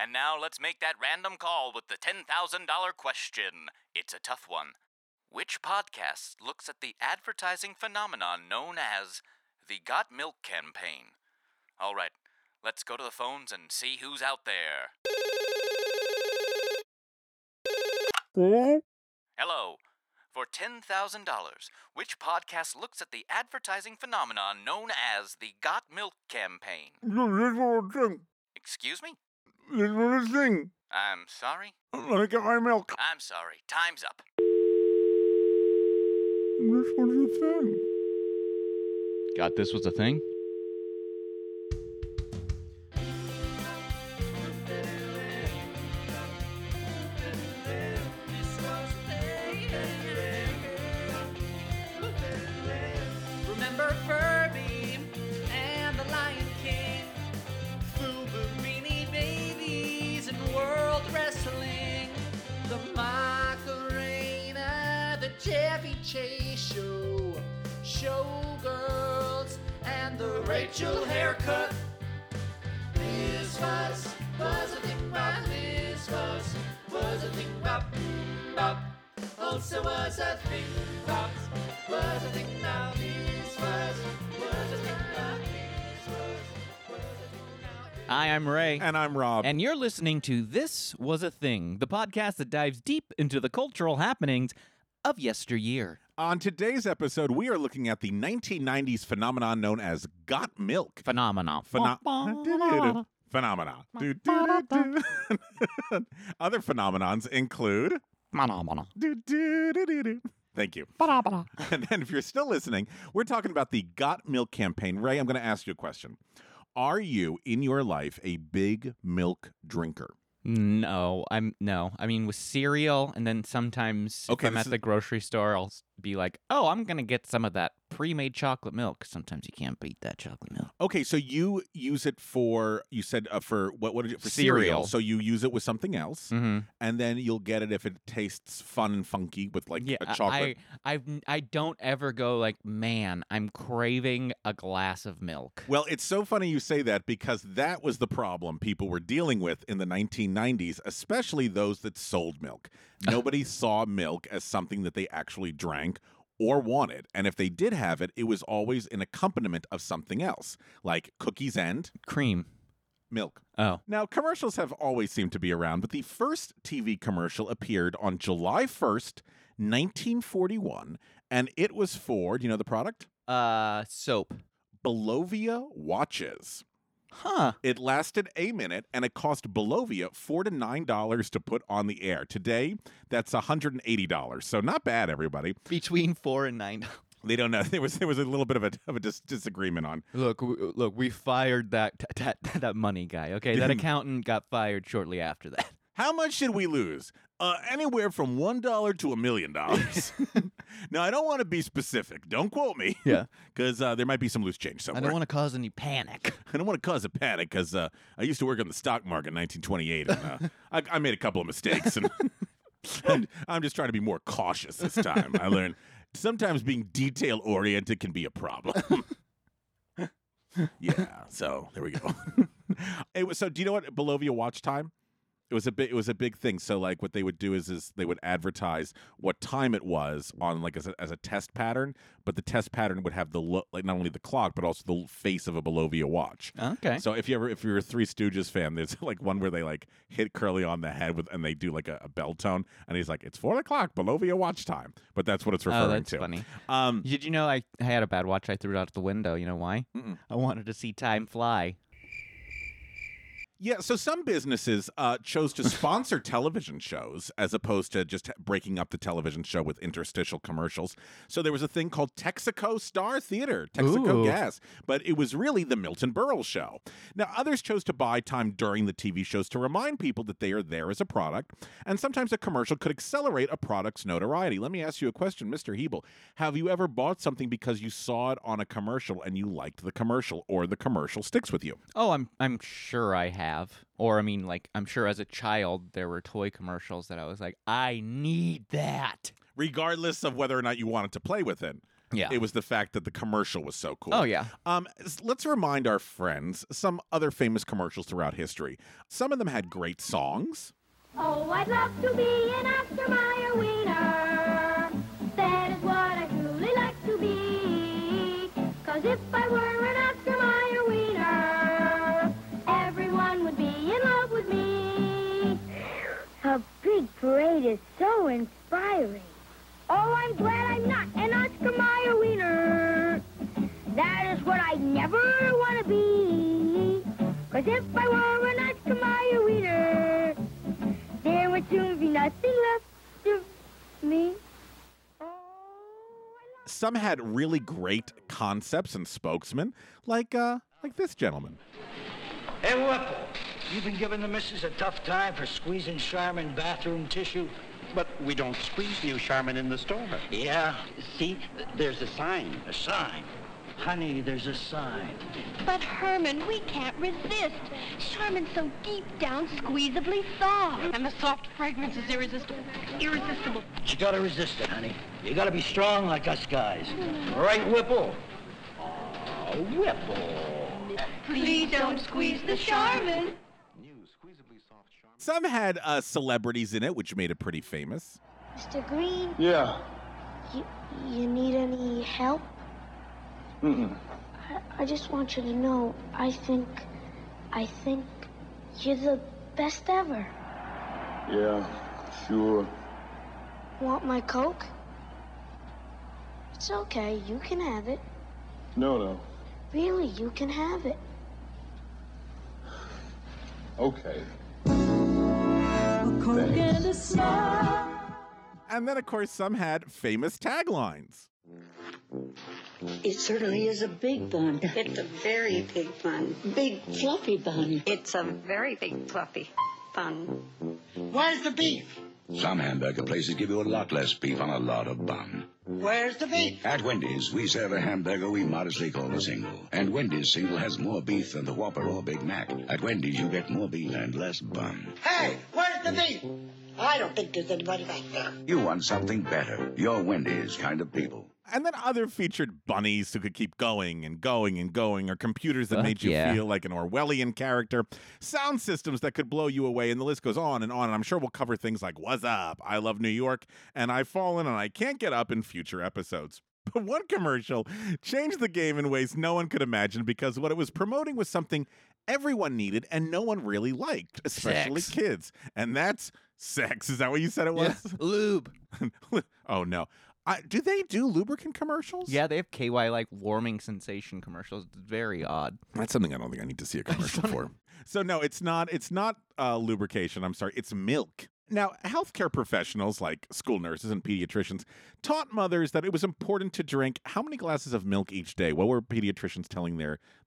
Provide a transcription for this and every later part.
And now let's make that random call with the $10,000 question. It's a tough one. Which podcast looks at the advertising phenomenon known as the Got Milk campaign? All right, let's go to the phones and see who's out there. Hello. For $10,000, which podcast looks at the advertising phenomenon known as the Got Milk campaign? Excuse me? This was a thing. I'm sorry? Let me get my milk. I'm sorry. Time's up. This was a thing. Got This Was a Thing? Showgirls and the Rachel haircut. This was a thing bop. This was a thing bop, bop. Also was a thing bop, was a thing now. This was a thing bop. This was a thing now. Hi, I'm Ray. And I'm Rob. And you're listening to This Was a Thing, the podcast that dives deep into the cultural happenings of yesteryear. On today's episode, we are looking at the 1990s phenomenon known as Got Milk. Phenomena. Other phenomenons include... Thank you. And then if you're still listening, we're talking about the Got Milk campaign. Ray, I'm going to ask you a question. Are you, in your life, a big milk drinker? No. I mean, with cereal, and then sometimes if I'm at the grocery store, I'll be like, oh, I'm going to get some of that pre-made chocolate milk. Sometimes you can't beat that chocolate milk. Okay, so you use it for, you said for, what did you, for cereal. So you use it with something else, and then you'll get it if it tastes fun and funky with a chocolate. I don't ever go like, man, I'm craving a glass of milk. Well, it's so funny you say that because that was the problem people were dealing with in the 1990s, especially those that sold milk. Nobody saw milk as something that they actually drank or wanted, and if they did have it, it was always an accompaniment of something else, like cookies and... cream. Milk. Oh. Now, commercials have always seemed to be around, but the first TV commercial appeared on July 1st, 1941, and it was for, do you know the product? Soap. Belovia watches. Huh. It lasted a minute, and it cost Belovia $4 to $9 to put on the air. Today, that's $180, so not bad, everybody. Between $4 and $9. They don't know. There was a little bit of a disagreement on. Look, we fired that money guy, okay? That accountant got fired shortly after that. How much should we lose? Anywhere from $1 to $1 million. Now, I don't want to be specific. Don't quote me. Yeah. Because there might be some loose change somewhere. I don't want to cause any panic. I don't want to cause a panic because I used to work on the stock market in 1928. And I made a couple of mistakes. And I'm just trying to be more cautious this time. I learned sometimes being detail-oriented can be a problem. Yeah. So there we go. So do you know what Belovia watch time? It was a big thing. So like what they would do is they would advertise what time it was on like as a test pattern, but the test pattern would have the not only the clock but also the face of a Belovia watch. Okay. So if you're a Three Stooges fan, there's like one where they like hit Curly on the head with and they do like a bell tone and he's like, it's 4 o'clock Belovia watch time. But that's what it's referring to. Oh, that's funny. Did you know I had a bad watch? I threw it out the window. You know why? Mm-mm. I wanted to see time fly. Yeah, so some businesses chose to sponsor television shows as opposed to just breaking up the television show with interstitial commercials. So there was a thing called Texaco Star Theater, Texaco Ooh. Gas, but it was really the Milton Berle show. Now, others chose to buy time during the TV shows to remind people that they are there as a product, and sometimes a commercial could accelerate a product's notoriety. Let me ask you a question, Mr. Hebel. Have you ever bought something because you saw it on a commercial and you liked the commercial or the commercial sticks with you? Oh, I'm sure I have. Or, I mean, like, I'm sure as a child, there were toy commercials that I was like, I need that. Regardless of whether or not you wanted to play with it. Yeah. It was the fact that the commercial was so cool. Oh, yeah. Let's remind our friends some other famous commercials throughout history. Some of them had great songs. Oh, I'd love to be an Oscar Mayer wiener. That is what I truly like to be. 'Cause if I were an Oscar Mayer wiener, everyone would be in love with me. A big parade is so inspiring. Oh, I'm glad I'm not an Oscar Mayer wiener. That is what I never want to be. 'Cause if I were an Oscar Mayer wiener, there would soon be nothing left of me. Some had really great concepts and spokesmen, like this gentleman. Hey, Whipple, you've been giving the missus a tough time for squeezing Charmin bathroom tissue. But we don't squeeze new Charmin in the store. Yeah, see, there's a sign. A sign? Honey, there's a sign. But Herman, we can't resist. Charmin's so deep down, squeezably soft. And the soft fragrance is irresistible. Irresistible. You gotta resist it, honey. You gotta be strong like us guys. Right, Whipple? Oh, Whipple. Please don't squeeze the Charmin. Some had celebrities in it, which made it pretty famous. Mr. Green? Yeah? You need any help? Mm-mm. I just want you to know, I think you're the best ever. Yeah, sure. Want my Coke? It's okay, you can have it. No. Really, you can have it. Okay. Thanks. And then, of course, some had famous taglines. It certainly is a big bun. It's a very big bun. Big fluffy bun. It's a very big fluffy bun. Where's the beef? Some hamburger places give you a lot less beef on a lot of bun. Where's the beef? At Wendy's, we serve a hamburger we modestly call a single. And Wendy's single has more beef than the Whopper or Big Mac. At Wendy's, you get more beef and less bun. Hey, where's the beef? I don't think there's anybody back there. You want something better. You're Wendy's kind of people. And then other featured bunnies who could keep going and going and going, or computers that made you feel like an Orwellian character, sound systems that could blow you away, and the list goes on. And I'm sure we'll cover things like "What's Up," "I Love New York," and "I've Fallen and I Can't Get Up" in future episodes. But one commercial changed the game in ways no one could imagine, because what it was promoting was something everyone needed and no one really liked, especially kids. And that's sex. Is that what you said it was? Yeah. Lube. Oh, no. Do they do lubricant commercials? Yeah, they have KY like warming sensation commercials. It's very odd. That's something I don't think I need to see a commercial for. So no, it's not lubrication. I'm sorry. It's milk. Now, healthcare professionals like school nurses and pediatricians taught mothers that it was important to drink how many glasses of milk each day? What were pediatricians telling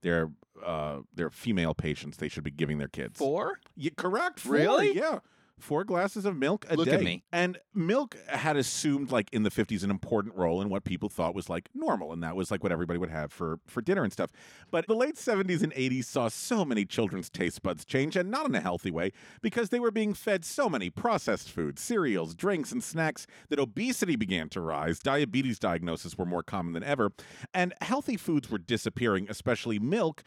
their female patients they should be giving their kids? 4? Yeah, correct. 4, really? Yeah. 4 glasses of milk a day. Look at me. And milk had assumed, like, in the 50s, an important role in what people thought was, like, normal. And that was, like, what everybody would have for dinner and stuff. But the late 70s and 80s saw so many children's taste buds change, and not in a healthy way, because they were being fed so many processed foods, cereals, drinks, and snacks that obesity began to rise. Diabetes diagnoses were more common than ever. And healthy foods were disappearing, especially milk,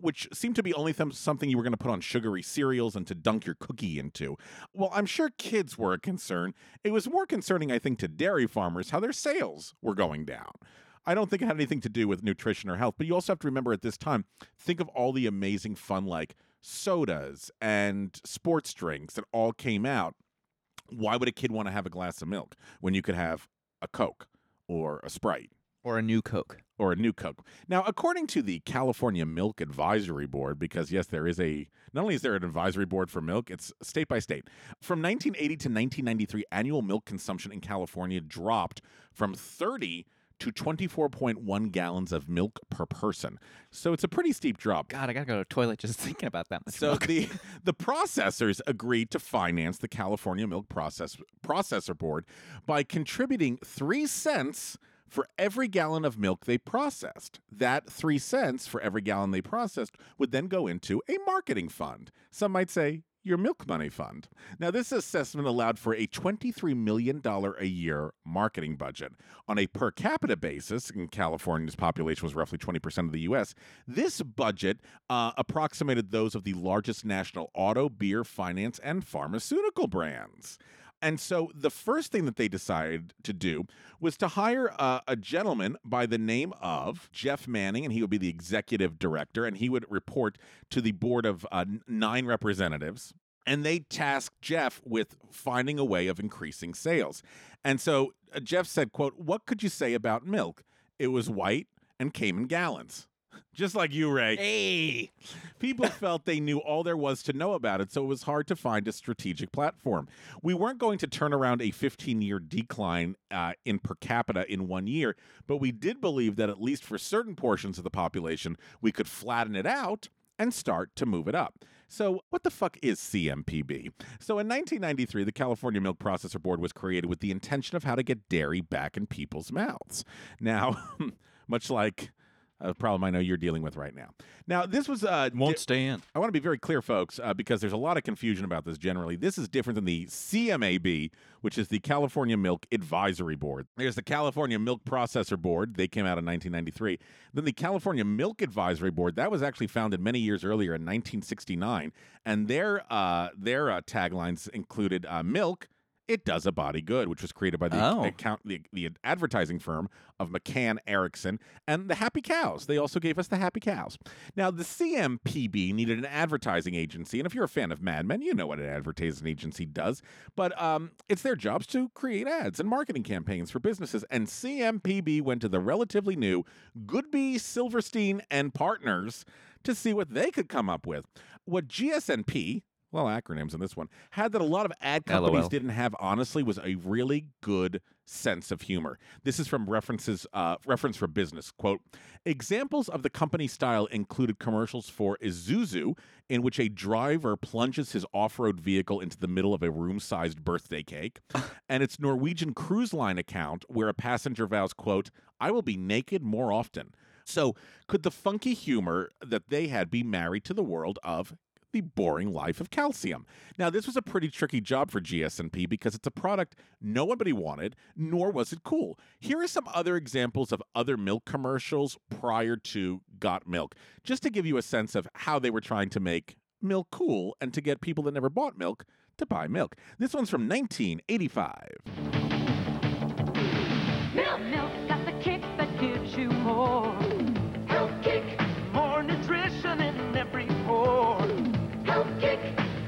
which seemed to be only something you were going to put on sugary cereals and to dunk your cookie into. Well, I'm sure kids were a concern. It was more concerning, I think, to dairy farmers how their sales were going down. I don't think it had anything to do with nutrition or health, but you also have to remember at this time, think of all the amazing fun like sodas and sports drinks that all came out. Why would a kid want to have a glass of milk when you could have a Coke or a Sprite? Or a new Coke. Now, according to the California Milk Advisory Board, because, yes, not only is there an advisory board for milk, it's state by state. From 1980 to 1993, annual milk consumption in California dropped from 30 to 24.1 gallons of milk per person. So it's a pretty steep drop. God, I got to go to the toilet just thinking about that much milk. So the processors agreed to finance the California Milk Processor Board by contributing 3 cents for every gallon of milk they processed. That 3 cents for every gallon they processed would then go into a marketing fund. Some might say your milk money fund. Now, this assessment allowed for a $23 million a year marketing budget. On a per capita basis, and California's population was roughly 20% of the U.S., this budget approximated those of the largest national auto, beer, finance, and pharmaceutical brands. And so the first thing that they decided to do was to hire a gentleman by the name of Jeff Manning, and he would be the executive director, and he would report to the board of 9 representatives. And they tasked Jeff with finding a way of increasing sales. And so Jeff said, quote, "What could you say about milk? It was white and came in gallons." Just like you, Ray. Hey! People felt they knew all there was to know about it, so it was hard to find a strategic platform. We weren't going to turn around a 15-year decline in per capita in 1 year, but we did believe that at least for certain portions of the population, we could flatten it out and start to move it up. So what the fuck is CMPB? So in 1993, the California Milk Processor Board was created with the intention of how to get dairy back in people's mouths. Now, much like a problem I know you're dealing with right now. Now, this was... stay in. I want to be very clear, folks, because there's a lot of confusion about this generally. This is different than the CMAB, which is the California Milk Advisory Board. There's the California Milk Processor Board. They came out in 1993. Then the California Milk Advisory Board, that was actually founded many years earlier in 1969. And their taglines included milk, it does a body good, which was created by the advertising firm of McCann Erickson, and the Happy Cows. They also gave us the Happy Cows. Now, the CMPB needed an advertising agency, and if you're a fan of Mad Men, you know what an advertising agency does, but it's their jobs to create ads and marketing campaigns for businesses, and CMPB went to the relatively new Goodby, Silverstein, and Partners to see what they could come up with. What GSNP... well, acronyms in this one, had that a lot of ad companies LOL. Didn't have, honestly, was a really good sense of humor. This is from Reference for Business. Quote, "Examples of the company style included commercials for Isuzu, in which a driver plunges his off-road vehicle into the middle of a room-sized birthday cake, and its Norwegian Cruise Line account, where a passenger vows, quote, 'I will be naked more often.'" So could the funky humor that they had be married to the world of the boring life of calcium? Now, this was a pretty tricky job for GSNP because it's a product nobody wanted, nor was it cool. Here are some other examples of other milk commercials prior to Got Milk, just to give you a sense of how they were trying to make milk cool and to get people that never bought milk to buy milk. This one's from 1985. Milk, milk's got the kick that gives you more. Health kick, more nutrition in every pour. Kick.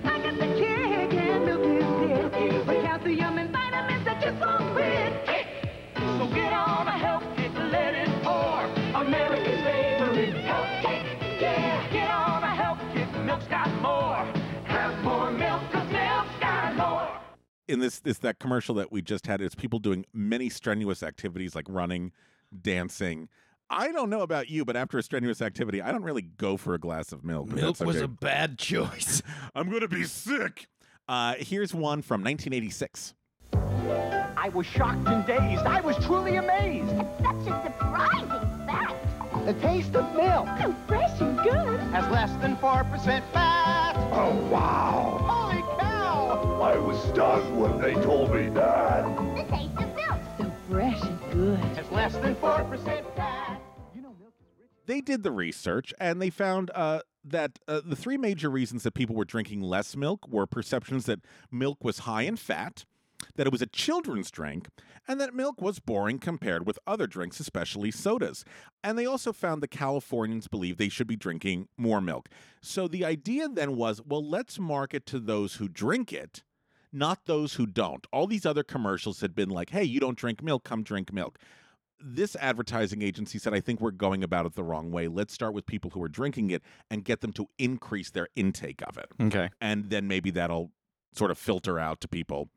I got the kick and milk is it. With calcium and vitamins that you won't quit. Kick. So get on a health kick, let it pour. America's favorite health kick. Yeah, get on a health kick. Milk's got more. Have more milk, 'cause milk's got more. In that commercial that we just had, it's people doing many strenuous activities like running, dancing. I don't know about you, but after a strenuous activity, I don't really go for a glass of milk. Milk was a bad choice. I'm going to be sick. Here's one from 1986. I was shocked and dazed. I was truly amazed. At such a surprising fact. The taste of milk, so fresh and good, has less than 4% fat. Oh, wow. Holy cow. I was stunned when they told me that. The taste of milk, so fresh and good, has less than 4% fat. They did the research, and they found that the three major reasons that people were drinking less milk were perceptions that milk was high in fat, that it was a children's drink, and that milk was boring compared with other drinks, especially sodas. And they also found that Californians believe they should be drinking more milk. So the idea then was, well, let's market to those who drink it, not those who don't. All these other commercials had been like, hey, you don't drink milk, come drink milk. This advertising agency said, I think we're going about it the wrong way. Let's start with people who are drinking it and get them to increase their intake of it. Okay. And then maybe that'll sort of filter out to people.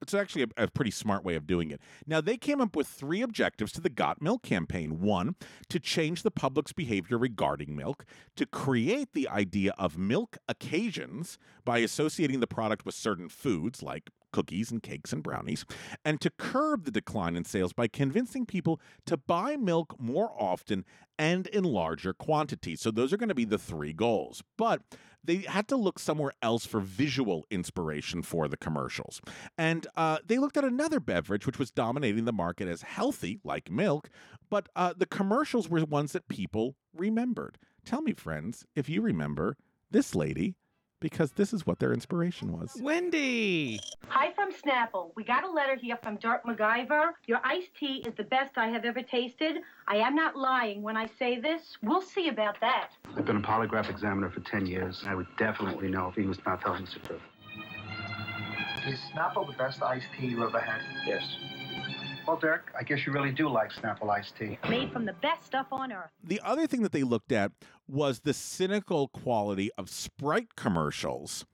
It's actually a pretty smart way of doing it. Now, they came up with three objectives to the Got Milk campaign. One, to change the public's behavior regarding milk, to create the idea of milk occasions by associating the product with certain foods like cookies and cakes and brownies, and to curb the decline in sales by convincing people to buy milk more often and in larger quantities. So those are going to be the three goals. But they had to look somewhere else for visual inspiration for the commercials. And they looked at another beverage, which was dominating the market as healthy, like milk. But the commercials were ones that people remembered. Tell me, friends, if you remember this lady, because this is what their inspiration was. Wendy! Hi from Snapple. We got a letter here from Dirk MacGyver. Your iced tea is the best I have ever tasted. I am not lying when I say this. We'll see about that. I've been a polygraph examiner for 10 years, and I would definitely know if he was not telling us the truth. Is Snapple the best iced tea you ever had? Yes. Well, Dirk, I guess you really do like Snapple iced tea. Made from the best stuff on earth. The other thing that they looked at was the cynical quality of Sprite commercials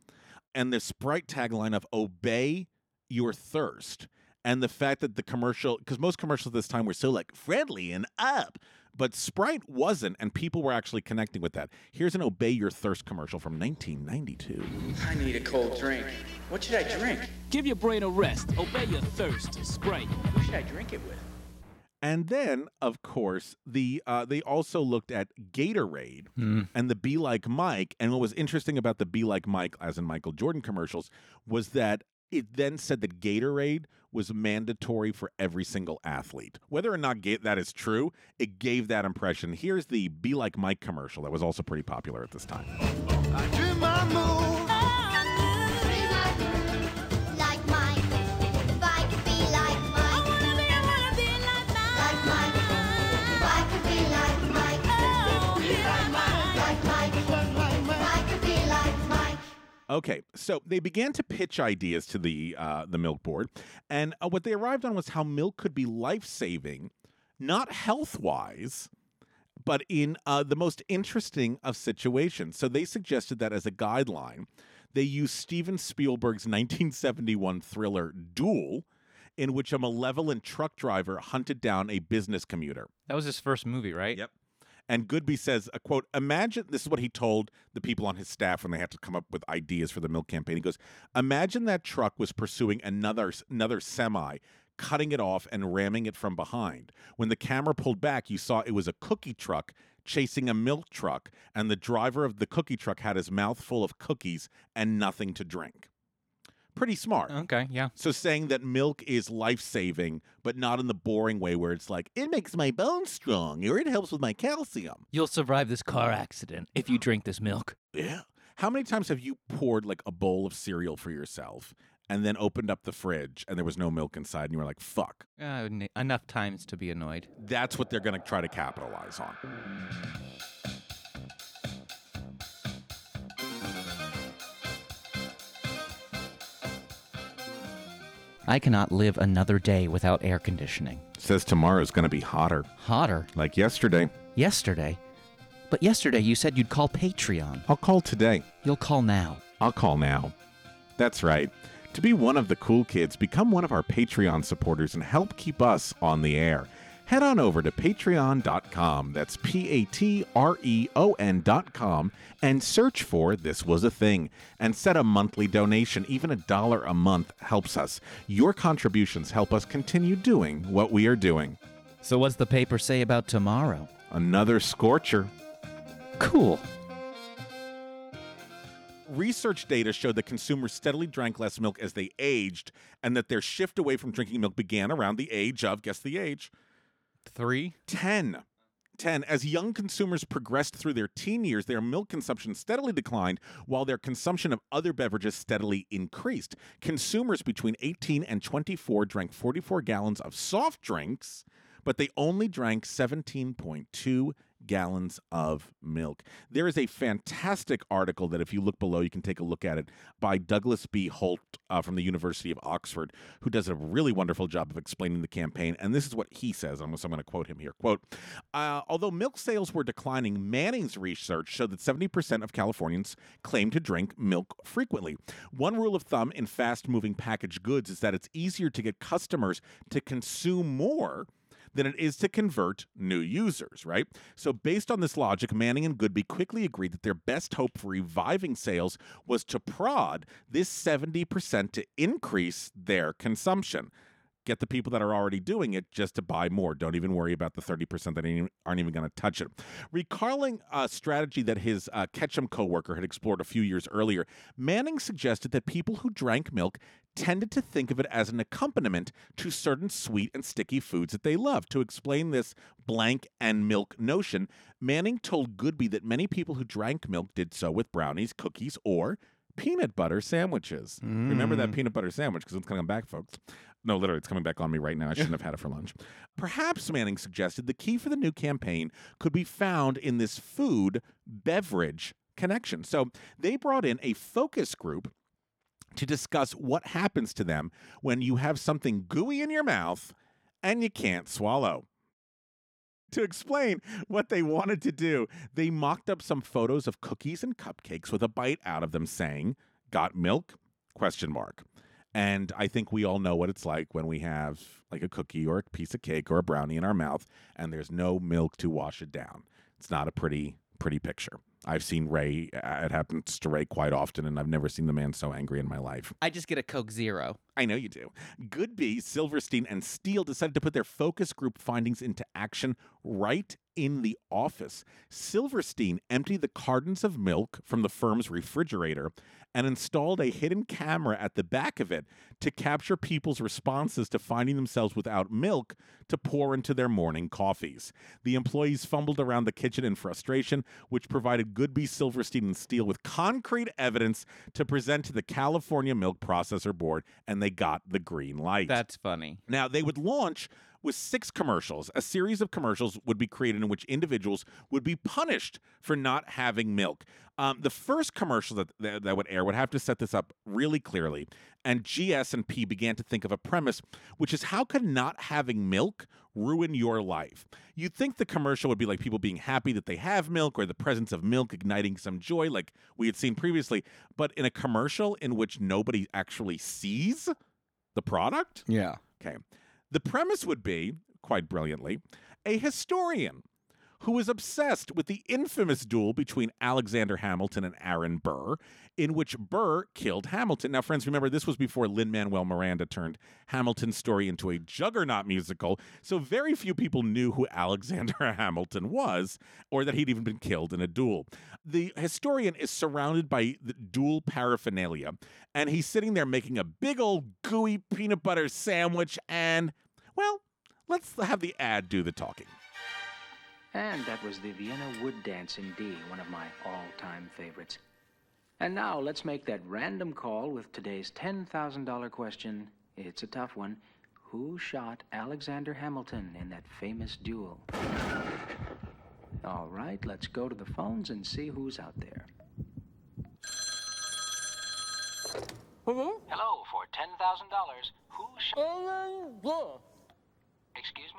and the Sprite tagline of obey your thirst. And the fact that the commercial, because most commercials this time were so like friendly and up, but Sprite wasn't, and people were actually connecting with that. Here's an obey your thirst commercial from 1992. I need a cold drink. What should I drink? Give your brain a rest. Obey your thirst, Sprite. Who should I drink it with? And then, of course, they also looked at Gatorade and the Be Like Mike. And what was interesting about the Be Like Mike, as in Michael Jordan commercials, was that it then said that Gatorade was mandatory for every single athlete. Whether or not that is true, it gave that impression. Here's the Be Like Mike commercial that was also pretty popular at this time. I do my move. Like Mike. If I could be like Mike. I wanna be like Mike. If I could be like Mike. Oh, be like Mike. I could be like Mike. Okay, so they began to pitch ideas to the milk board, and what they arrived on was how milk could be life-saving, not health-wise, but in the most interesting of situations. So they suggested that as a guideline, they used Steven Spielberg's 1971 thriller Duel, in which a malevolent truck driver hunted down a business commuter. That was his first movie, right? Yep. And Goodby says, a quote, imagine, this is what he told the people on his staff when they had to come up with ideas for the milk campaign. He goes, imagine that truck was pursuing another semi, cutting it off and ramming it from behind. When the camera pulled back, you saw it was a cookie truck chasing a milk truck, and the driver of the cookie truck had his mouth full of cookies and nothing to drink. Pretty smart. Okay, yeah. So saying that milk is life-saving, but not in the boring way where it's like, it makes my bones strong, or it helps with my calcium. You'll survive this car accident if you drink this milk. Yeah. How many times have you poured like a bowl of cereal for yourself and then opened up the fridge and there was no milk inside and you were like, fuck. Enough times to be annoyed. That's what they're going to try to capitalize on. I cannot live another day without air conditioning. Says tomorrow's going to be hotter. Hotter? Like yesterday. Yesterday? But yesterday you said you'd call Patreon. I'll call today. You'll call now. I'll call now. That's right. To be one of the cool kids, become one of our Patreon supporters and help keep us on the air. Head on over to patreon.com, that's Patreon.com, and search for This Was a Thing, and set a monthly donation. Even $1 a month helps us. Your contributions help us continue doing what we are doing. So what's the paper say about tomorrow? Another scorcher. Cool. Research data showed that consumers steadily drank less milk as they aged, and that their shift away from drinking milk began around the age of, guess the age, 10. As young consumers progressed through their teen years, their milk consumption steadily declined, while their consumption of other beverages steadily increased. Consumers between 18 and 24 drank 44 gallons of soft drinks, but they only drank 17.2 gallons of milk. There is a fantastic article that if you look below, you can take a look at it by Douglas B. Holt from the University of Oxford, who does a really wonderful job of explaining the campaign. And this is what he says. I'm going to quote him here. Quote, although milk sales were declining, Manning's research showed that 70% of Californians claim to drink milk frequently. One rule of thumb in fast-moving packaged goods is that it's easier to get customers to consume more than it is to convert new users, right? So based on this logic, Manning and Goodby quickly agreed that their best hope for reviving sales was to prod this 70% to increase their consumption. Get the people that are already doing it just to buy more. Don't even worry about the 30% that aren't even going to touch it. Recalling a strategy that his Ketchum coworker had explored a few years earlier, Manning suggested that people who drank milk tended to think of it as an accompaniment to certain sweet and sticky foods that they loved. To explain this blank and milk notion, Manning told Goodby that many people who drank milk did so with brownies, cookies, or peanut butter sandwiches. Mm. Remember that peanut butter sandwich, because it's going to come back, folks. No, literally, it's coming back on me right now. I shouldn't have had it for lunch. Perhaps, Manning suggested, the key for the new campaign could be found in this food-beverage connection. So they brought in a focus group to discuss what happens to them when you have something gooey in your mouth and you can't swallow. To explain what they wanted to do, they mocked up some photos of cookies and cupcakes with a bite out of them saying, "Got milk?" ? And I think we all know what it's like when we have like a cookie or a piece of cake or a brownie in our mouth and there's no milk to wash it down. It's not a pretty picture. I've seen Ray. It happens to Ray quite often, and I've never seen the man so angry in my life. I just get a Coke Zero. I know you do. Goodby, Silverstein, and Steele decided to put their focus group findings into action right in the office. Silverstein emptied the cartons of milk from the firm's refrigerator and installed a hidden camera at the back of it to capture people's responses to finding themselves without milk to pour into their morning coffees. The employees fumbled around the kitchen in frustration, which provided Goodby, Silverstein, and Steele with concrete evidence to present to the California Milk Processor Board, and they got the green light. That's funny. Now, they would launch with 6 commercials. A series of commercials would be created in which individuals would be punished for not having milk. The first commercial that would air would have to set this up really clearly. And GS&P began to think of a premise, which is, how could not having milk ruin your life? You'd think the commercial would be like people being happy that they have milk, or the presence of milk igniting some joy like we had seen previously. But in a commercial in which nobody actually sees the product? Yeah. Okay. The premise would be, quite brilliantly, a historian who is obsessed with the infamous duel between Alexander Hamilton and Aaron Burr, in which Burr killed Hamilton. Now, friends, remember, this was before Lin-Manuel Miranda turned Hamilton's story into a juggernaut musical, so very few people knew who Alexander Hamilton was, or that he'd even been killed in a duel. The historian is surrounded by the duel paraphernalia, and he's sitting there making a big old gooey peanut butter sandwich, and, well, let's have the ad do the talking. And that was the Vienna Wood Dance indeed, one of my all-time favorites. And now let's make that random call with today's $10,000 question. It's a tough one. Who shot Alexander Hamilton in that famous duel? All right, let's go to the phones and see who's out there. Hello? Hello, for $10,000, who shot... Excuse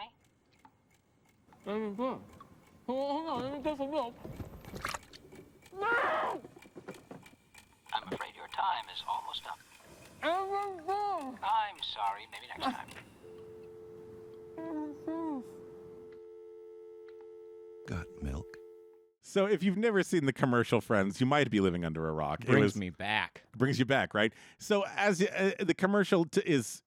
me? Hold on, let me get some milk. No! I'm afraid your time is almost up. I'm sorry, maybe next time. Got milk? So if you've never seen the commercial, friends, you might be living under a rock. Brings me back. Brings you back, right? So as the commercial is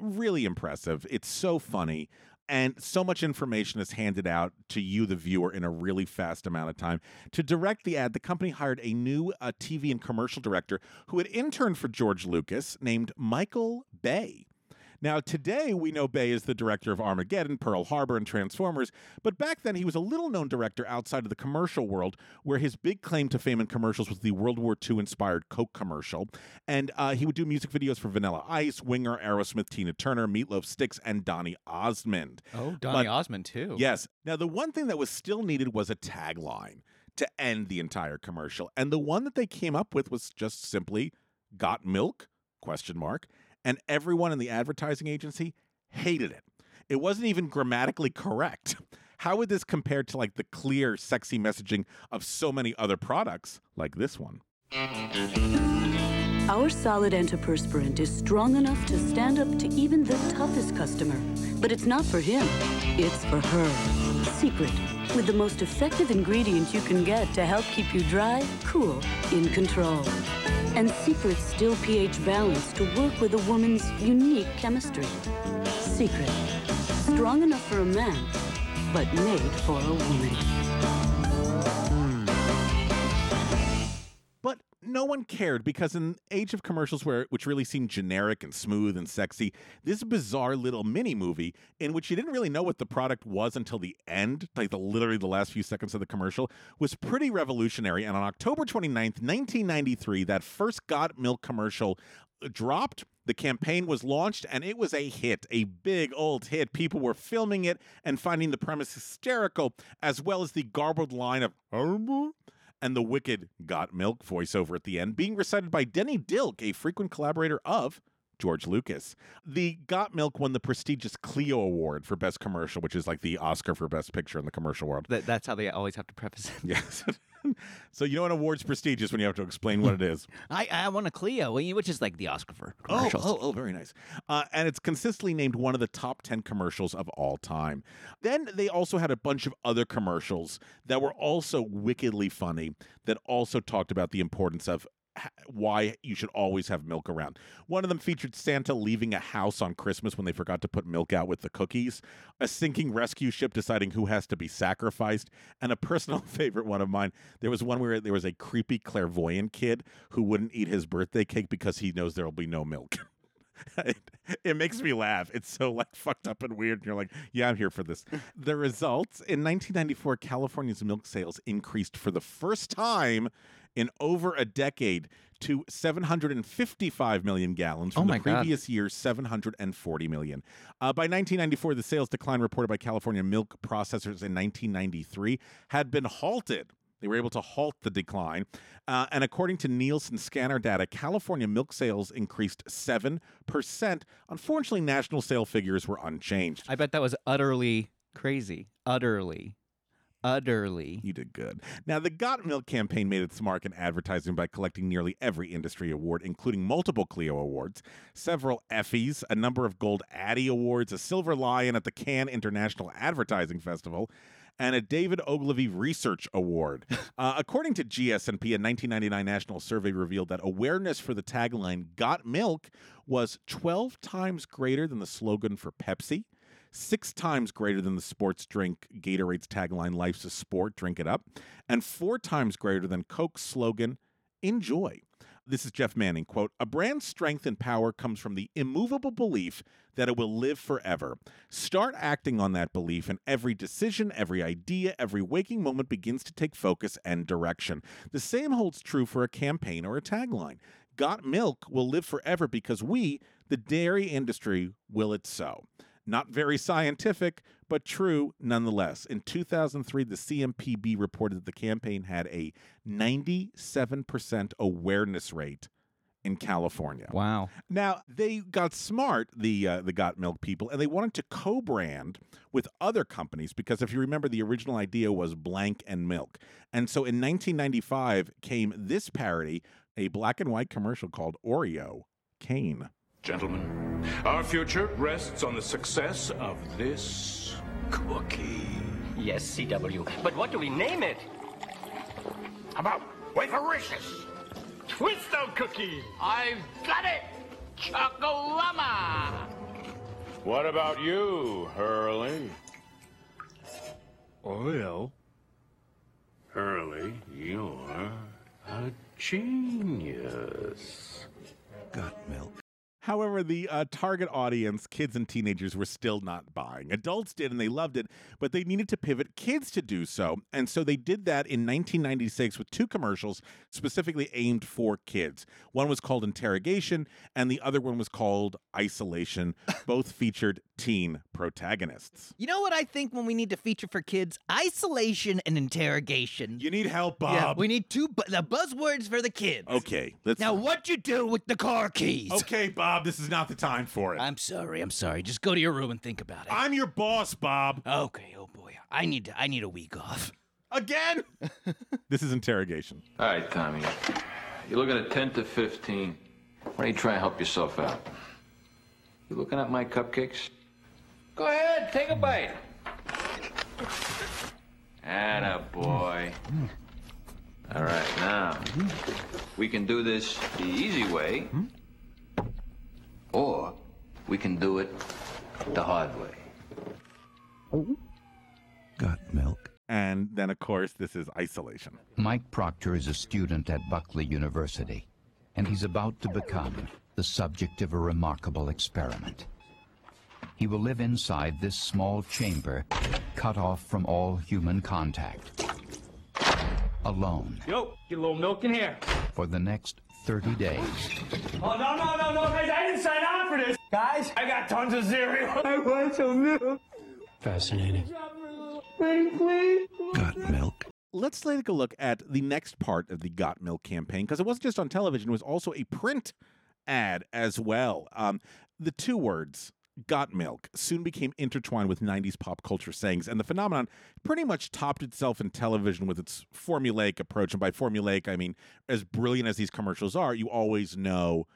really impressive. It's so funny. And so much information is handed out to you, the viewer, in a really fast amount of time. To direct the ad, the company hired a new TV and commercial director who had interned for George Lucas named Michael Bay. Now, today, we know Bay is the director of Armageddon, Pearl Harbor, and Transformers, but back then, he was a little-known director outside of the commercial world, where his big claim to fame in commercials was the World War II-inspired Coke commercial, and he would do music videos for Vanilla Ice, Winger, Aerosmith, Tina Turner, Meat Loaf Sticks, and Donny Osmond. Oh, Donny Osmond, too. Yes. Now, the one thing that was still needed was a tagline to end the entire commercial, and the one that they came up with was just simply, "Got milk?" And everyone in the advertising agency hated it. It wasn't even grammatically correct. How would this compare to like the clear, sexy messaging of so many other products like this one? Our solid antiperspirant is strong enough to stand up to even the toughest customer. But it's not for him, it's for her. Secret, with the most effective ingredient you can get to help keep you dry, cool, in control. And Secret's still pH balanced to work with a woman's unique chemistry. Secret, strong enough for a man, but made for a woman. But no one cared, because in the age of commercials which really seemed generic and smooth and sexy, this bizarre little mini movie in which you didn't really know what the product was until the end, like literally the last few seconds of the commercial, was pretty revolutionary. And on October 29th, 1993, that first Got Milk commercial dropped. The campaign was launched, and it was a hit, a big old hit. People were filming it and finding the premise hysterical, as well as the garbled line of and the wicked Got Milk voiceover at the end, being recited by Denny Dilk, a frequent collaborator of George Lucas. The Got Milk won the prestigious Clio Award for Best Commercial, which is like the Oscar for Best Picture in the commercial world. That's how they always have to preface it. Yes. So you know an award's prestigious when you have to explain what it is. I won a Clio, which is like the Oscar for commercials. Oh, very nice. And it's consistently named one of the top 10 commercials of all time. Then they also had a bunch of other commercials that were also wickedly funny that also talked about the importance of why you should always have milk around. One of them featured Santa leaving a house on Christmas when they forgot to put milk out with the cookies, a sinking rescue ship deciding who has to be sacrificed, and a personal favorite one of mine. There was one where there was a creepy clairvoyant kid who wouldn't eat his birthday cake because he knows there will be no milk. It makes me laugh. It's so like fucked up and weird. And you're like, yeah, I'm here for this. The results, in 1994, California's milk sales increased for the first time in over a decade to 755 million gallons from the previous year's 740 million. By 1994, the sales decline reported by California milk processors in 1993 had been halted. They were able to halt the decline. And according to Nielsen scanner data, California milk sales increased 7%. Unfortunately, national sale figures were unchanged. I bet that was utterly crazy. Utterly. You did good. Now, the Got Milk campaign made its mark in advertising by collecting nearly every industry award, including multiple Clio Awards, several Effies, a number of gold Addy Awards, a Silver Lion at the Cannes International Advertising Festival, and a David Ogilvy Research Award. According to GSNP, a 1999 national survey revealed that awareness for the tagline Got Milk was 12 times greater than the slogan for Pepsi, 6 times greater than the sports drink Gatorade's tagline, Life's a Sport, Drink It Up, and 4 times greater than Coke's slogan, Enjoy. This is Jeff Manning, quote, "A brand's strength and power comes from the immovable belief that it will live forever. Start acting on that belief, and every decision, every idea, every waking moment begins to take focus and direction. The same holds true for a campaign or a tagline. Got Milk will live forever because we, the dairy industry, will it so." Not very scientific, but true nonetheless. In 2003, the CMPB reported that the campaign had a 97% awareness rate in California. Wow. Now, they got smart, the Got Milk people, and they wanted to co-brand with other companies because, if you remember, the original idea was blank and milk. And so in 1995 came this parody, a black and white commercial called Oreo Cane. "Gentlemen, our future rests on the success of this cookie." "Yes, CW, but what do we name it?" "How about Wafericious Twisto Cookie?" "I've got it! Chocolama!" "What about you, Hurley?" "Oreo." "Hurley, you're a genius." Got Milk. However, the target audience, kids and teenagers, were still not buying. Adults did, and they loved it, but they needed to pivot kids to do so. And so they did that in 1996 with 2 commercials specifically aimed for kids. One was called Interrogation, and the other one was called Isolation. Both featured teen protagonists. You know what I think when we need to feature for kids? Isolation and Interrogation. You need help, Bob. Yeah, we need the buzzwords for the kids. Okay. Now, what you do with the car keys? Okay, Bob. This is not the time for it. I'm sorry. Just go to your room and think about it. I'm your boss, Bob. Okay, oh boy. I need a week off. Again? This is Interrogation. All right, Tommy. You're looking at 10 to 15. Why don't you try and help yourself out? You looking at my cupcakes? Go ahead, take a bite. Atta boy. All right, now, we can do this the easy way, or we can do it the hard way. Got Milk. And then, of course, this is Isolation. Mike Proctor is a student at Buckley University, and he's about to become the subject of a remarkable experiment. He will live inside this small chamber, cut off from all human contact, alone. Yo, get a little milk in here. For the next 30 days. Oh, no, guys, I didn't sign on for this. Guys, I got tons of cereal. I want some milk. Fascinating. Got Milk. Let's take a look at the next part of the Got Milk campaign, because it wasn't just on television, it was also a print ad as well. The two words, Got Milk, soon became intertwined with 90s pop culture sayings, and the phenomenon pretty much topped itself in television with its formulaic approach. And by formulaic, I mean, as brilliant as these commercials are, you always know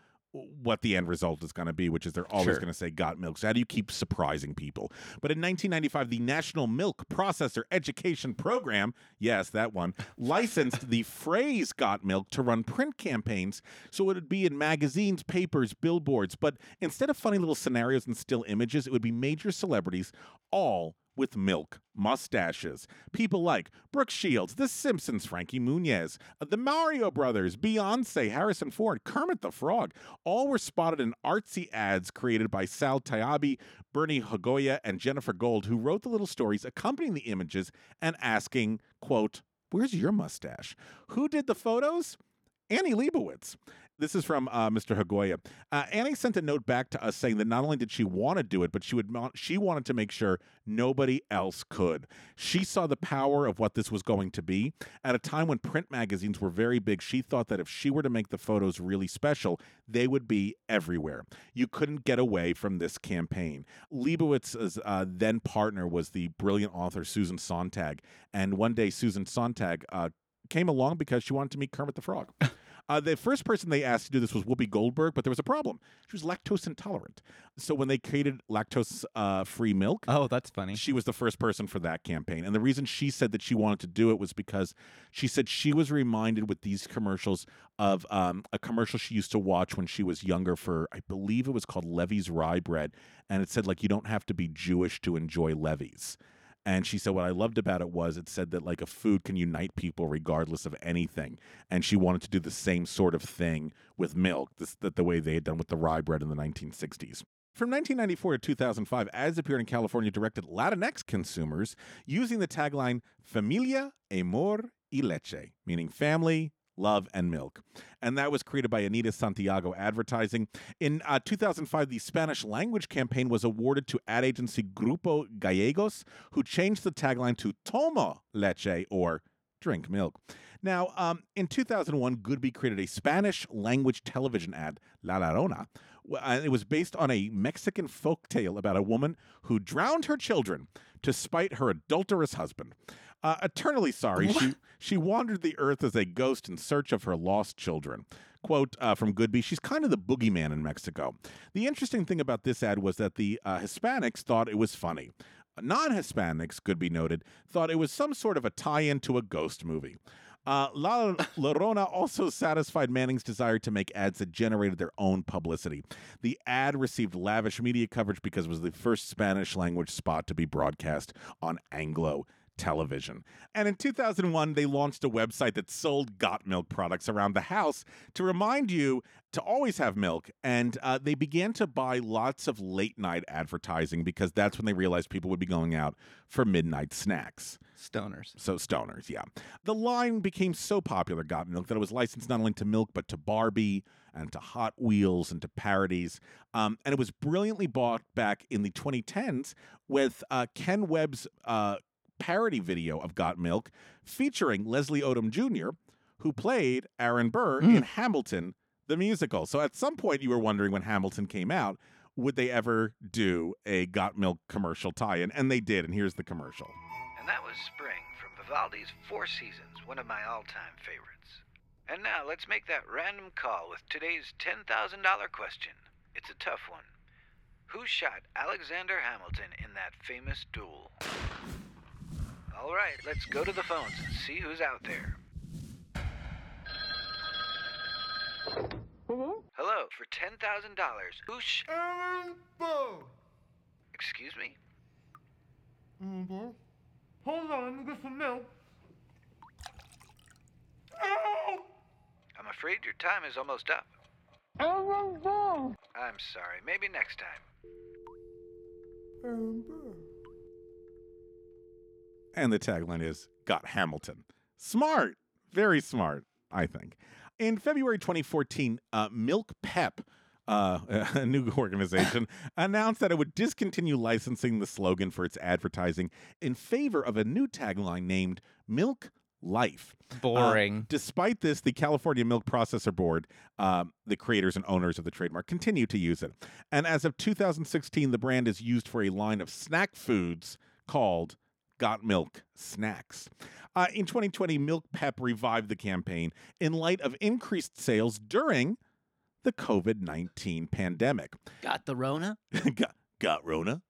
what the end result is going to be, which is they're always going to say Got Milk. So how do you keep surprising people? But in 1995, the National Milk Processor Education Program, yes, that one, licensed the phrase Got Milk to run print campaigns, so it would be in magazines, papers, billboards. But instead of funny little scenarios and still images, it would be major celebrities, all with milk mustaches. People like Brooke Shields, The Simpsons, Frankie Muniz, the Mario Brothers, Beyonce, Harrison Ford, Kermit the Frog, all were spotted in artsy ads created by Sal Tayabi, Bernie Hagoya, and Jennifer Gold, who wrote the little stories accompanying the images and asking, quote, "Where's your mustache?" Who did the photos? Annie Leibovitz. This is from Mr. Hagoya. Annie sent a note back to us saying that not only did she want to do it, but she wanted to make sure nobody else could. She saw the power of what this was going to be. At a time when print magazines were very big, she thought that if she were to make the photos really special, they would be everywhere. You couldn't get away from this campaign. Leibovitz's then partner was the brilliant author Susan Sontag. And one day Susan Sontag came along because she wanted to meet Kermit the Frog. The first person they asked to do this was Whoopi Goldberg, but there was a problem. She was lactose intolerant. So when they created lactose-free milk... Oh, that's funny. She was the first person for that campaign. And the reason she said that she wanted to do it was because she said she was reminded with these commercials of a commercial she used to watch when she was younger for, I believe it was called Levy's Rye Bread. And it said, like, you don't have to be Jewish to enjoy Levy's. And she said what I loved about it was it said that, like, a food can unite people regardless of anything. And she wanted to do the same sort of thing with milk, the way they had done with the rye bread in the 1960s. From 1994 to 2005, ads appeared in California directed Latinx consumers using the tagline Familia, Amor y Leche, meaning family, love, and milk. And that was created by Anita Santiago Advertising. In 2005, the Spanish language campaign was awarded to ad agency Grupo Gallegos, who changed the tagline to Tomo Leche, or drink milk. Now, in 2001, Goodby created a Spanish language television ad, La Llorona. It was based on a Mexican folktale about a woman who drowned her children to spite her adulterous husband. Eternally sorry, she wandered the earth as a ghost in search of her lost children. Quote from Goodby, she's kind of the boogeyman in Mexico. The interesting thing about this ad was that the Hispanics thought it was funny. Non-Hispanics, Goodby noted, thought it was some sort of a tie-in to a ghost movie. La Llorona also satisfied Manning's desire to make ads that generated their own publicity. The ad received lavish media coverage because it was the first Spanish-language spot to be broadcast on Anglo television. And in 2001, they launched a website that sold Got Milk products around the house to remind you to always have milk. And they began to buy lots of late-night advertising because that's when they realized people would be going out for midnight snacks. Stoners. So stoners, yeah. The line became so popular, Got Milk, that it was licensed not only to milk, but to Barbie and to Hot Wheels and to parodies. And it was brilliantly bought back in the 2010s with Ken Webb's parody video of Got Milk featuring Leslie Odom Jr., who played Aaron Burr in Hamilton, the musical. So at some point you were wondering when Hamilton came out, would they ever do a Got Milk commercial tie-in? And they did, and here's the commercial. And that was spring from Vivaldi's Four Seasons, one of my all-time favorites. And now let's make that random call with today's $10,000 question. It's a tough one. Who shot Alexander Hamilton in that famous duel? All right, let's go to the phones and see who's out there. Hello? Hello, for $10,000, who Aaron Burr. Excuse me? Hold on, let me get some milk. I'm afraid your time is almost up. Aaron Burr. I'm sorry, maybe next time. Aaron Burr. And the tagline is, Got Hamilton. Smart. Very smart, I think. In February 2014, Milk Pep, a new organization, announced that it would discontinue licensing the slogan for its advertising in favor of a new tagline named Milk Life. Boring. Despite this, the California Milk Processor Board, the creators and owners of the trademark, continue to use it. And as of 2016, the brand is used for a line of snack foods called Got Milk snacks. In 2020, Milk Pep revived the campaign in light of increased sales during the COVID-19 pandemic. Got the Rona? Got Rona?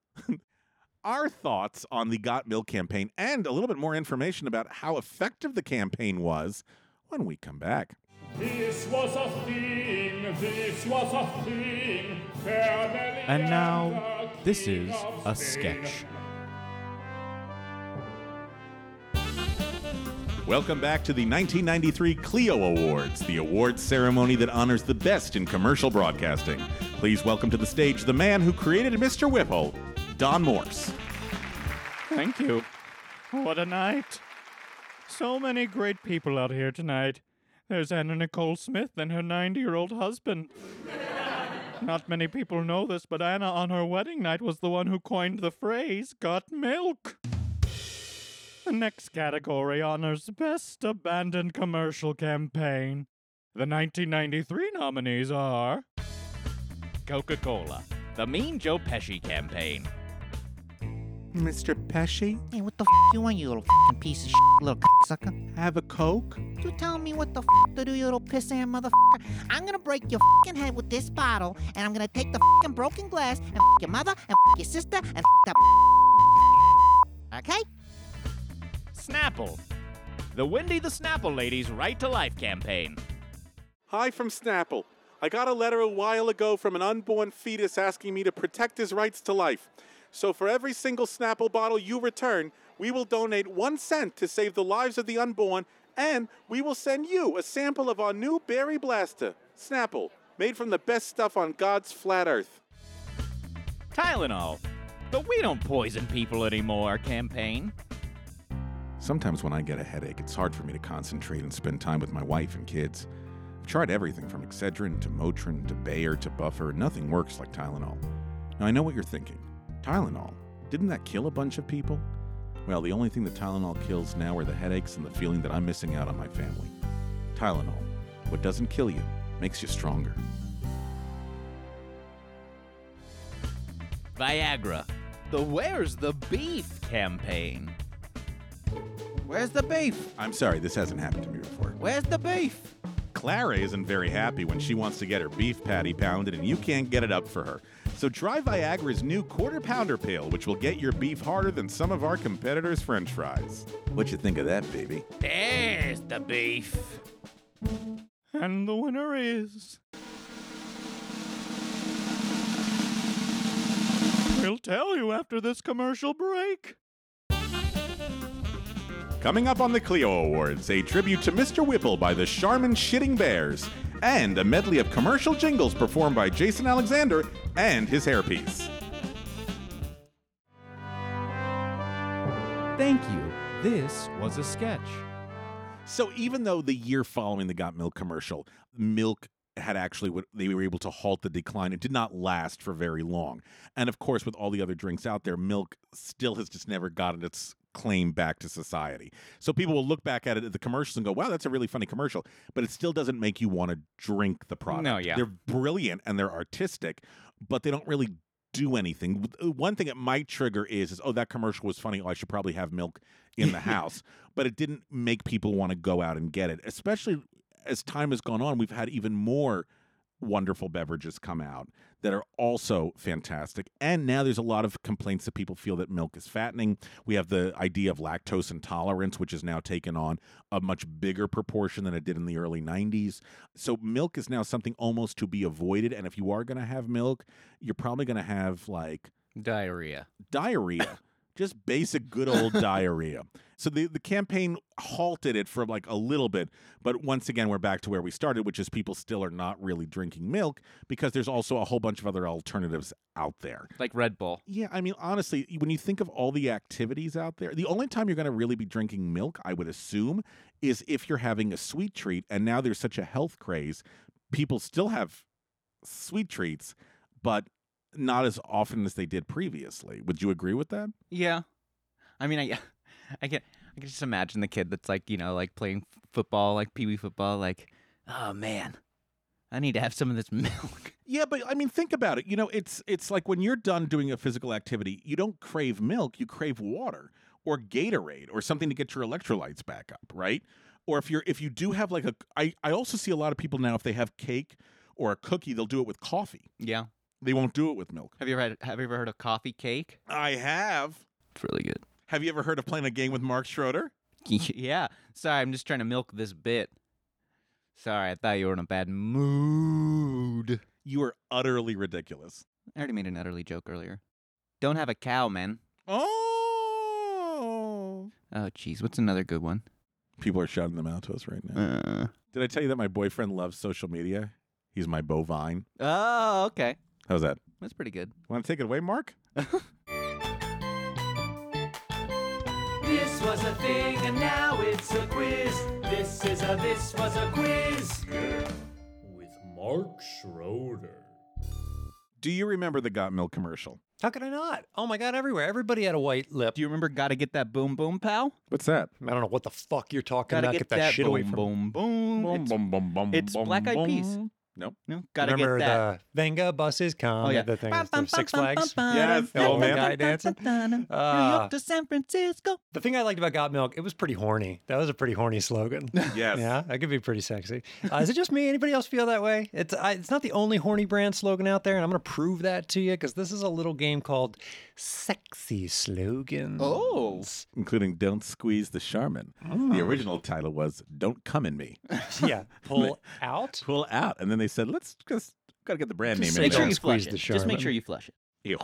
Our thoughts on the Got Milk campaign and a little bit more information about how effective the campaign was when we come back. This was a thing. This was a thing. And now, this is a sketch. Welcome back to the 1993 Clio Awards, the awards ceremony that honors the best in commercial broadcasting. Please welcome to the stage the man who created Mr. Whipple, Don Morse. Thank you. What a night. So many great people out here tonight. There's Anna Nicole Smith and her 90-year-old husband. Not many people know this, but Anna on her wedding night was the one who coined the phrase, Got Milk. The next category honors Best Abandoned Commercial Campaign. The 1993 nominees are Coca-Cola, the Mean Joe Pesci campaign. Mr. Pesci? Hey, what the f*** you want, you little f***ing piece of shit, little cocksucker? Have a Coke? You tell me what the f*** to do, you little pissant motherfucker. I'm gonna break your f***ing head with this bottle, and I'm gonna take the f***ing broken glass, and f*** your mother, and f*** your sister, and f*** that okay? Snapple, the Wendy the Snapple Lady's Right to Life campaign. Hi from Snapple. I got a letter a while ago from an unborn fetus asking me to protect his rights to life. So for every single Snapple bottle you return, we will donate 1 cent to save the lives of the unborn, and we will send you a sample of our new Berry Blaster. Snapple, made from the best stuff on God's flat earth. Tylenol, the We Don't Poison People Anymore campaign. Sometimes when I get a headache, it's hard for me to concentrate and spend time with my wife and kids. I've tried everything from Excedrin to Motrin to Bayer to Buffer. Nothing works like Tylenol. Now, I know what you're thinking. Tylenol? Didn't that kill a bunch of people? Well, the only thing that Tylenol kills now are the headaches and the feeling that I'm missing out on my family. Tylenol. What doesn't kill you makes you stronger. Viagra. The Where's the Beef campaign. Where's the beef? I'm sorry, this hasn't happened to me before. Where's the beef? Clara isn't very happy when she wants to get her beef patty pounded and you can't get it up for her. So try Viagra's new Quarter Pounder Pill, which will get your beef harder than some of our competitors' french fries. What you think of that, baby? There's the beef. And the winner is... We'll tell you after this commercial break. Coming up on the Clio Awards, a tribute to Mr. Whipple by the Charmin Shitting Bears, and a medley of commercial jingles performed by Jason Alexander and his hairpiece. Thank you. This was a sketch. So even though the year following the Got Milk commercial, Milk had actually, they were able to halt the decline. It did not last for very long. And of course, with all the other drinks out there, Milk still has just never gotten its claim back to society. So people will look back at it at the commercials and go, wow, that's a really funny commercial. But it still doesn't make you want to drink the product. No, yeah. They're brilliant and they're artistic, but they don't really do anything. One thing it might trigger is, oh, that commercial was funny. Oh, I should probably have milk in the house. But it didn't make people want to go out and get it, especially as time has gone on, we've had even more wonderful beverages come out that are also fantastic. And now there's a lot of complaints that people feel that milk is fattening. We have the idea of lactose intolerance, which has now taken on a much bigger proportion than it did in the early 90s. So milk is now something almost to be avoided. And if you are going to have milk, you're probably going to have like... Diarrhea. Just basic good old diarrhea. So the campaign halted it for like a little bit. But once again, we're back to where we started, which is people still are not really drinking milk because there's also a whole bunch of other alternatives out there. Like Red Bull. Yeah, I mean, honestly, when you think of all the activities out there, the only time you're going to really be drinking milk, I would assume, is if you're having a sweet treat. And now there's such a health craze. People still have sweet treats, but not as often as they did previously. Would you agree with that? Yeah. I mean, I can just imagine the kid that's like, you know, like playing football, like pee-wee football, like, oh, man, I need to have some of this milk. Yeah, but I mean, think about it. You know, it's like when you're done doing a physical activity, you don't crave milk, you crave water or Gatorade or something to get your electrolytes back up, right? Or if you do have like I also see a lot of people now, if they have cake or a cookie, they'll do it with coffee. Yeah. They won't do it with milk. Have you ever heard of coffee cake? I have. It's really good. Have you ever heard of playing a game with Mark Schroeder? Yeah. Sorry, I'm just trying to milk this bit. Sorry, I thought you were in a bad mood. You are utterly ridiculous. I already made an utterly joke earlier. Don't have a cow, man. Oh. Oh, jeez. What's another good one? People are shouting them out to us right now. Did I tell you that my boyfriend loves social media? He's my bovine. Oh, okay. How's that? That's pretty good. Want to take it away, Mark? This was a thing, and now it's a quiz. This was a quiz. With Mark Schroeder. Do you remember the Got Milk commercial? How could I not? Oh, my God, everywhere. Everybody had a white lip. Do you remember Gotta Get That Boom Boom, Pal? What's that? I don't know what the fuck you're talking about. Get that shit boom, away from boom, boom, boom. It's Black Eyed Peas. No. Remember get that. The Venga buses come. Oh, yeah. The thing with the Six Flags. Yeah, the old man guy dancing. New York to San Francisco. The thing I liked about Got Milk, it was pretty horny. That was a pretty horny slogan. Yes. Yeah, that could be pretty sexy. Is it just me? Anybody else feel that way? It's not the only horny brand slogan out there, and I'm going to prove that to you because this is a little game called Sexy Slogans. Oh. Including Don't Squeeze the Charmin. Oh. The original title was Don't Come in Me. Yeah. Pull out. And then they said, let's just gotta get the brand name in there. Just make sure you flush it. Ew.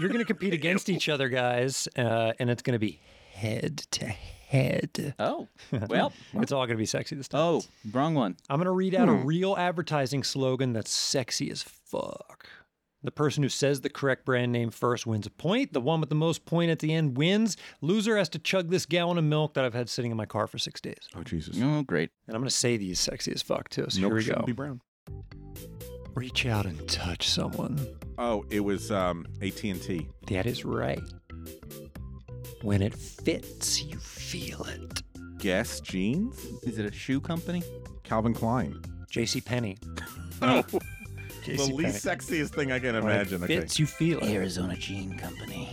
You're gonna compete against each other, guys, and it's gonna be head to head. Oh, well, it's all gonna be sexy this time. Oh, wrong one. I'm gonna read out a real advertising slogan that's sexy as fuck. The person who says the correct brand name first wins a point. The one with the most point at the end wins. Loser has to chug this gallon of milk that I've had sitting in my car for 6 days. Oh, Jesus. Oh, great. And I'm gonna say these sexy as fuck too. So milk here we go. Be brown. Reach out and touch someone. Oh, it was AT&T. That is right. When it fits, you feel it. Guess jeans? Is it a shoe company? Calvin Klein. JCPenney. Oh, the least sexiest thing I can imagine. When it fits, you feel it. Arizona Jean Company.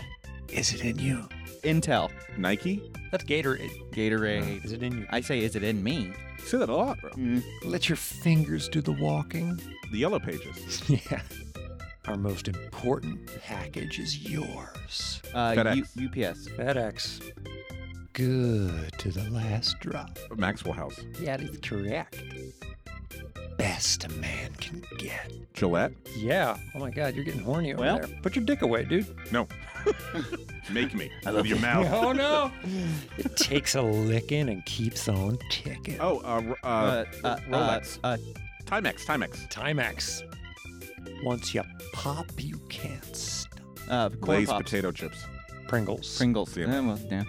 Is it in you? Intel. Nike? That's Gatorade. Gatorade. Is it in you? I say, is it in me? You say that a lot, bro. Let your fingers do the walking. The Yellow Pages. Yeah. Our most important package is yours. FedEx. UPS. FedEx. Good to the last drop. Maxwell House. Yeah, that is correct. Best a man can get. Gillette? Yeah. Oh my God, you're getting horny over there. Put your dick away, dude. No. Make me. I love your mouth. Oh no. It takes a licking and keeps on ticking. Oh, Rolex. Timex. Once you pop, you can't stop. Glazed potato chips. Pringles. Yeah. Yeah.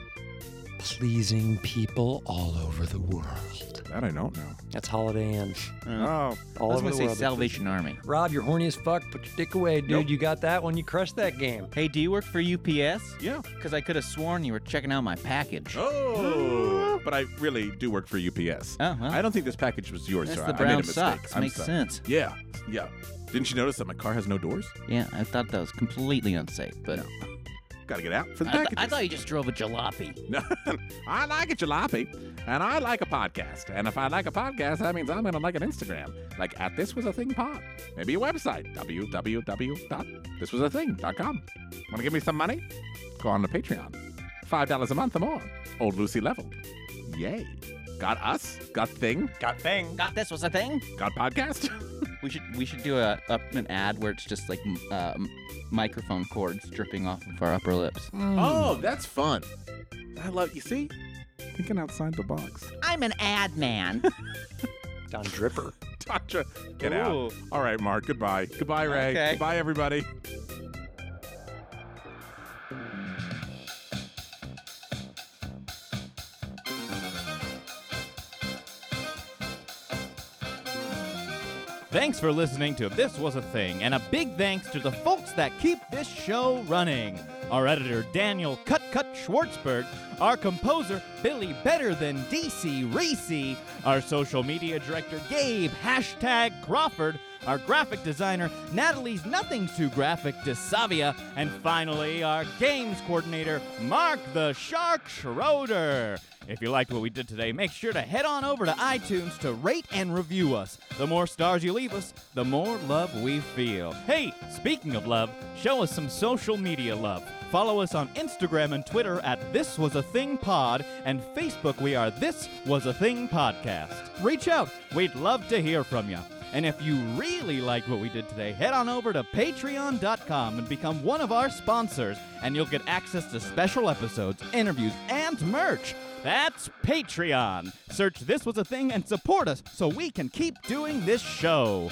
Pleasing people all over the world. That I don't know. That's Holiday Inn. Oh. All I was going to say world. Salvation Army. Rob, you're horny as fuck. Put your dick away, dude. Nope. You got that one. You crushed that game. Hey, do you work for UPS? Yeah. Because I could have sworn you were checking out my package. Oh. But I really do work for UPS. Oh, well. I don't think this package was yours, so I made a mistake. Socks. Makes sense. Yeah. Yeah. Didn't you notice that my car has no doors? Yeah, I thought that was completely unsafe, but... No. got to get out for the packages. I thought you just drove a jalopy. No, I like a jalopy, and I like a podcast. And if I like a podcast, that means I'm going to like an Instagram, like at This Was a Thing Pod. Maybe a website, www.thiswasathing.com. Want to give me some money? Go on to Patreon. $5 a month or more. Old Lucy level. Yay. Got us. Got thing. Got thing. Got This Was a Thing. Got podcast. We should do an ad where it's just like microphone cords dripping off of our upper lips. Mm. Oh, that's fun. I love, you see? Thinking outside the box. I'm an ad man. Don Dripper. Doctor, get out. All right, Mark. Goodbye. Goodbye, Ray. Okay. Goodbye, everybody. Thanks for listening to This Was a Thing, and a big thanks to the folks that keep this show running. Our editor, Daniel Cut Schwartzberg. Our composer, Billy Better Than DC Racy. Our social media director, Gabe #Crawford. Our graphic designer, Natalie's Nothing Too Graphic DeSavia. And finally, our games coordinator, Mark the Shark Schroeder. If you liked what we did today, make sure to head on over to iTunes to rate and review us. The more stars you leave us, the more love we feel. Hey, speaking of love, show us some social media love. Follow us on Instagram and Twitter at This Was a Thing Pod, and Facebook we are This Was a Thing Podcast. Reach out. We'd love to hear from you. And if you really like what we did today, head on over to Patreon.com and become one of our sponsors, and you'll get access to special episodes, interviews, and merch. That's Patreon. Search This Was a Thing and support us so we can keep doing this show.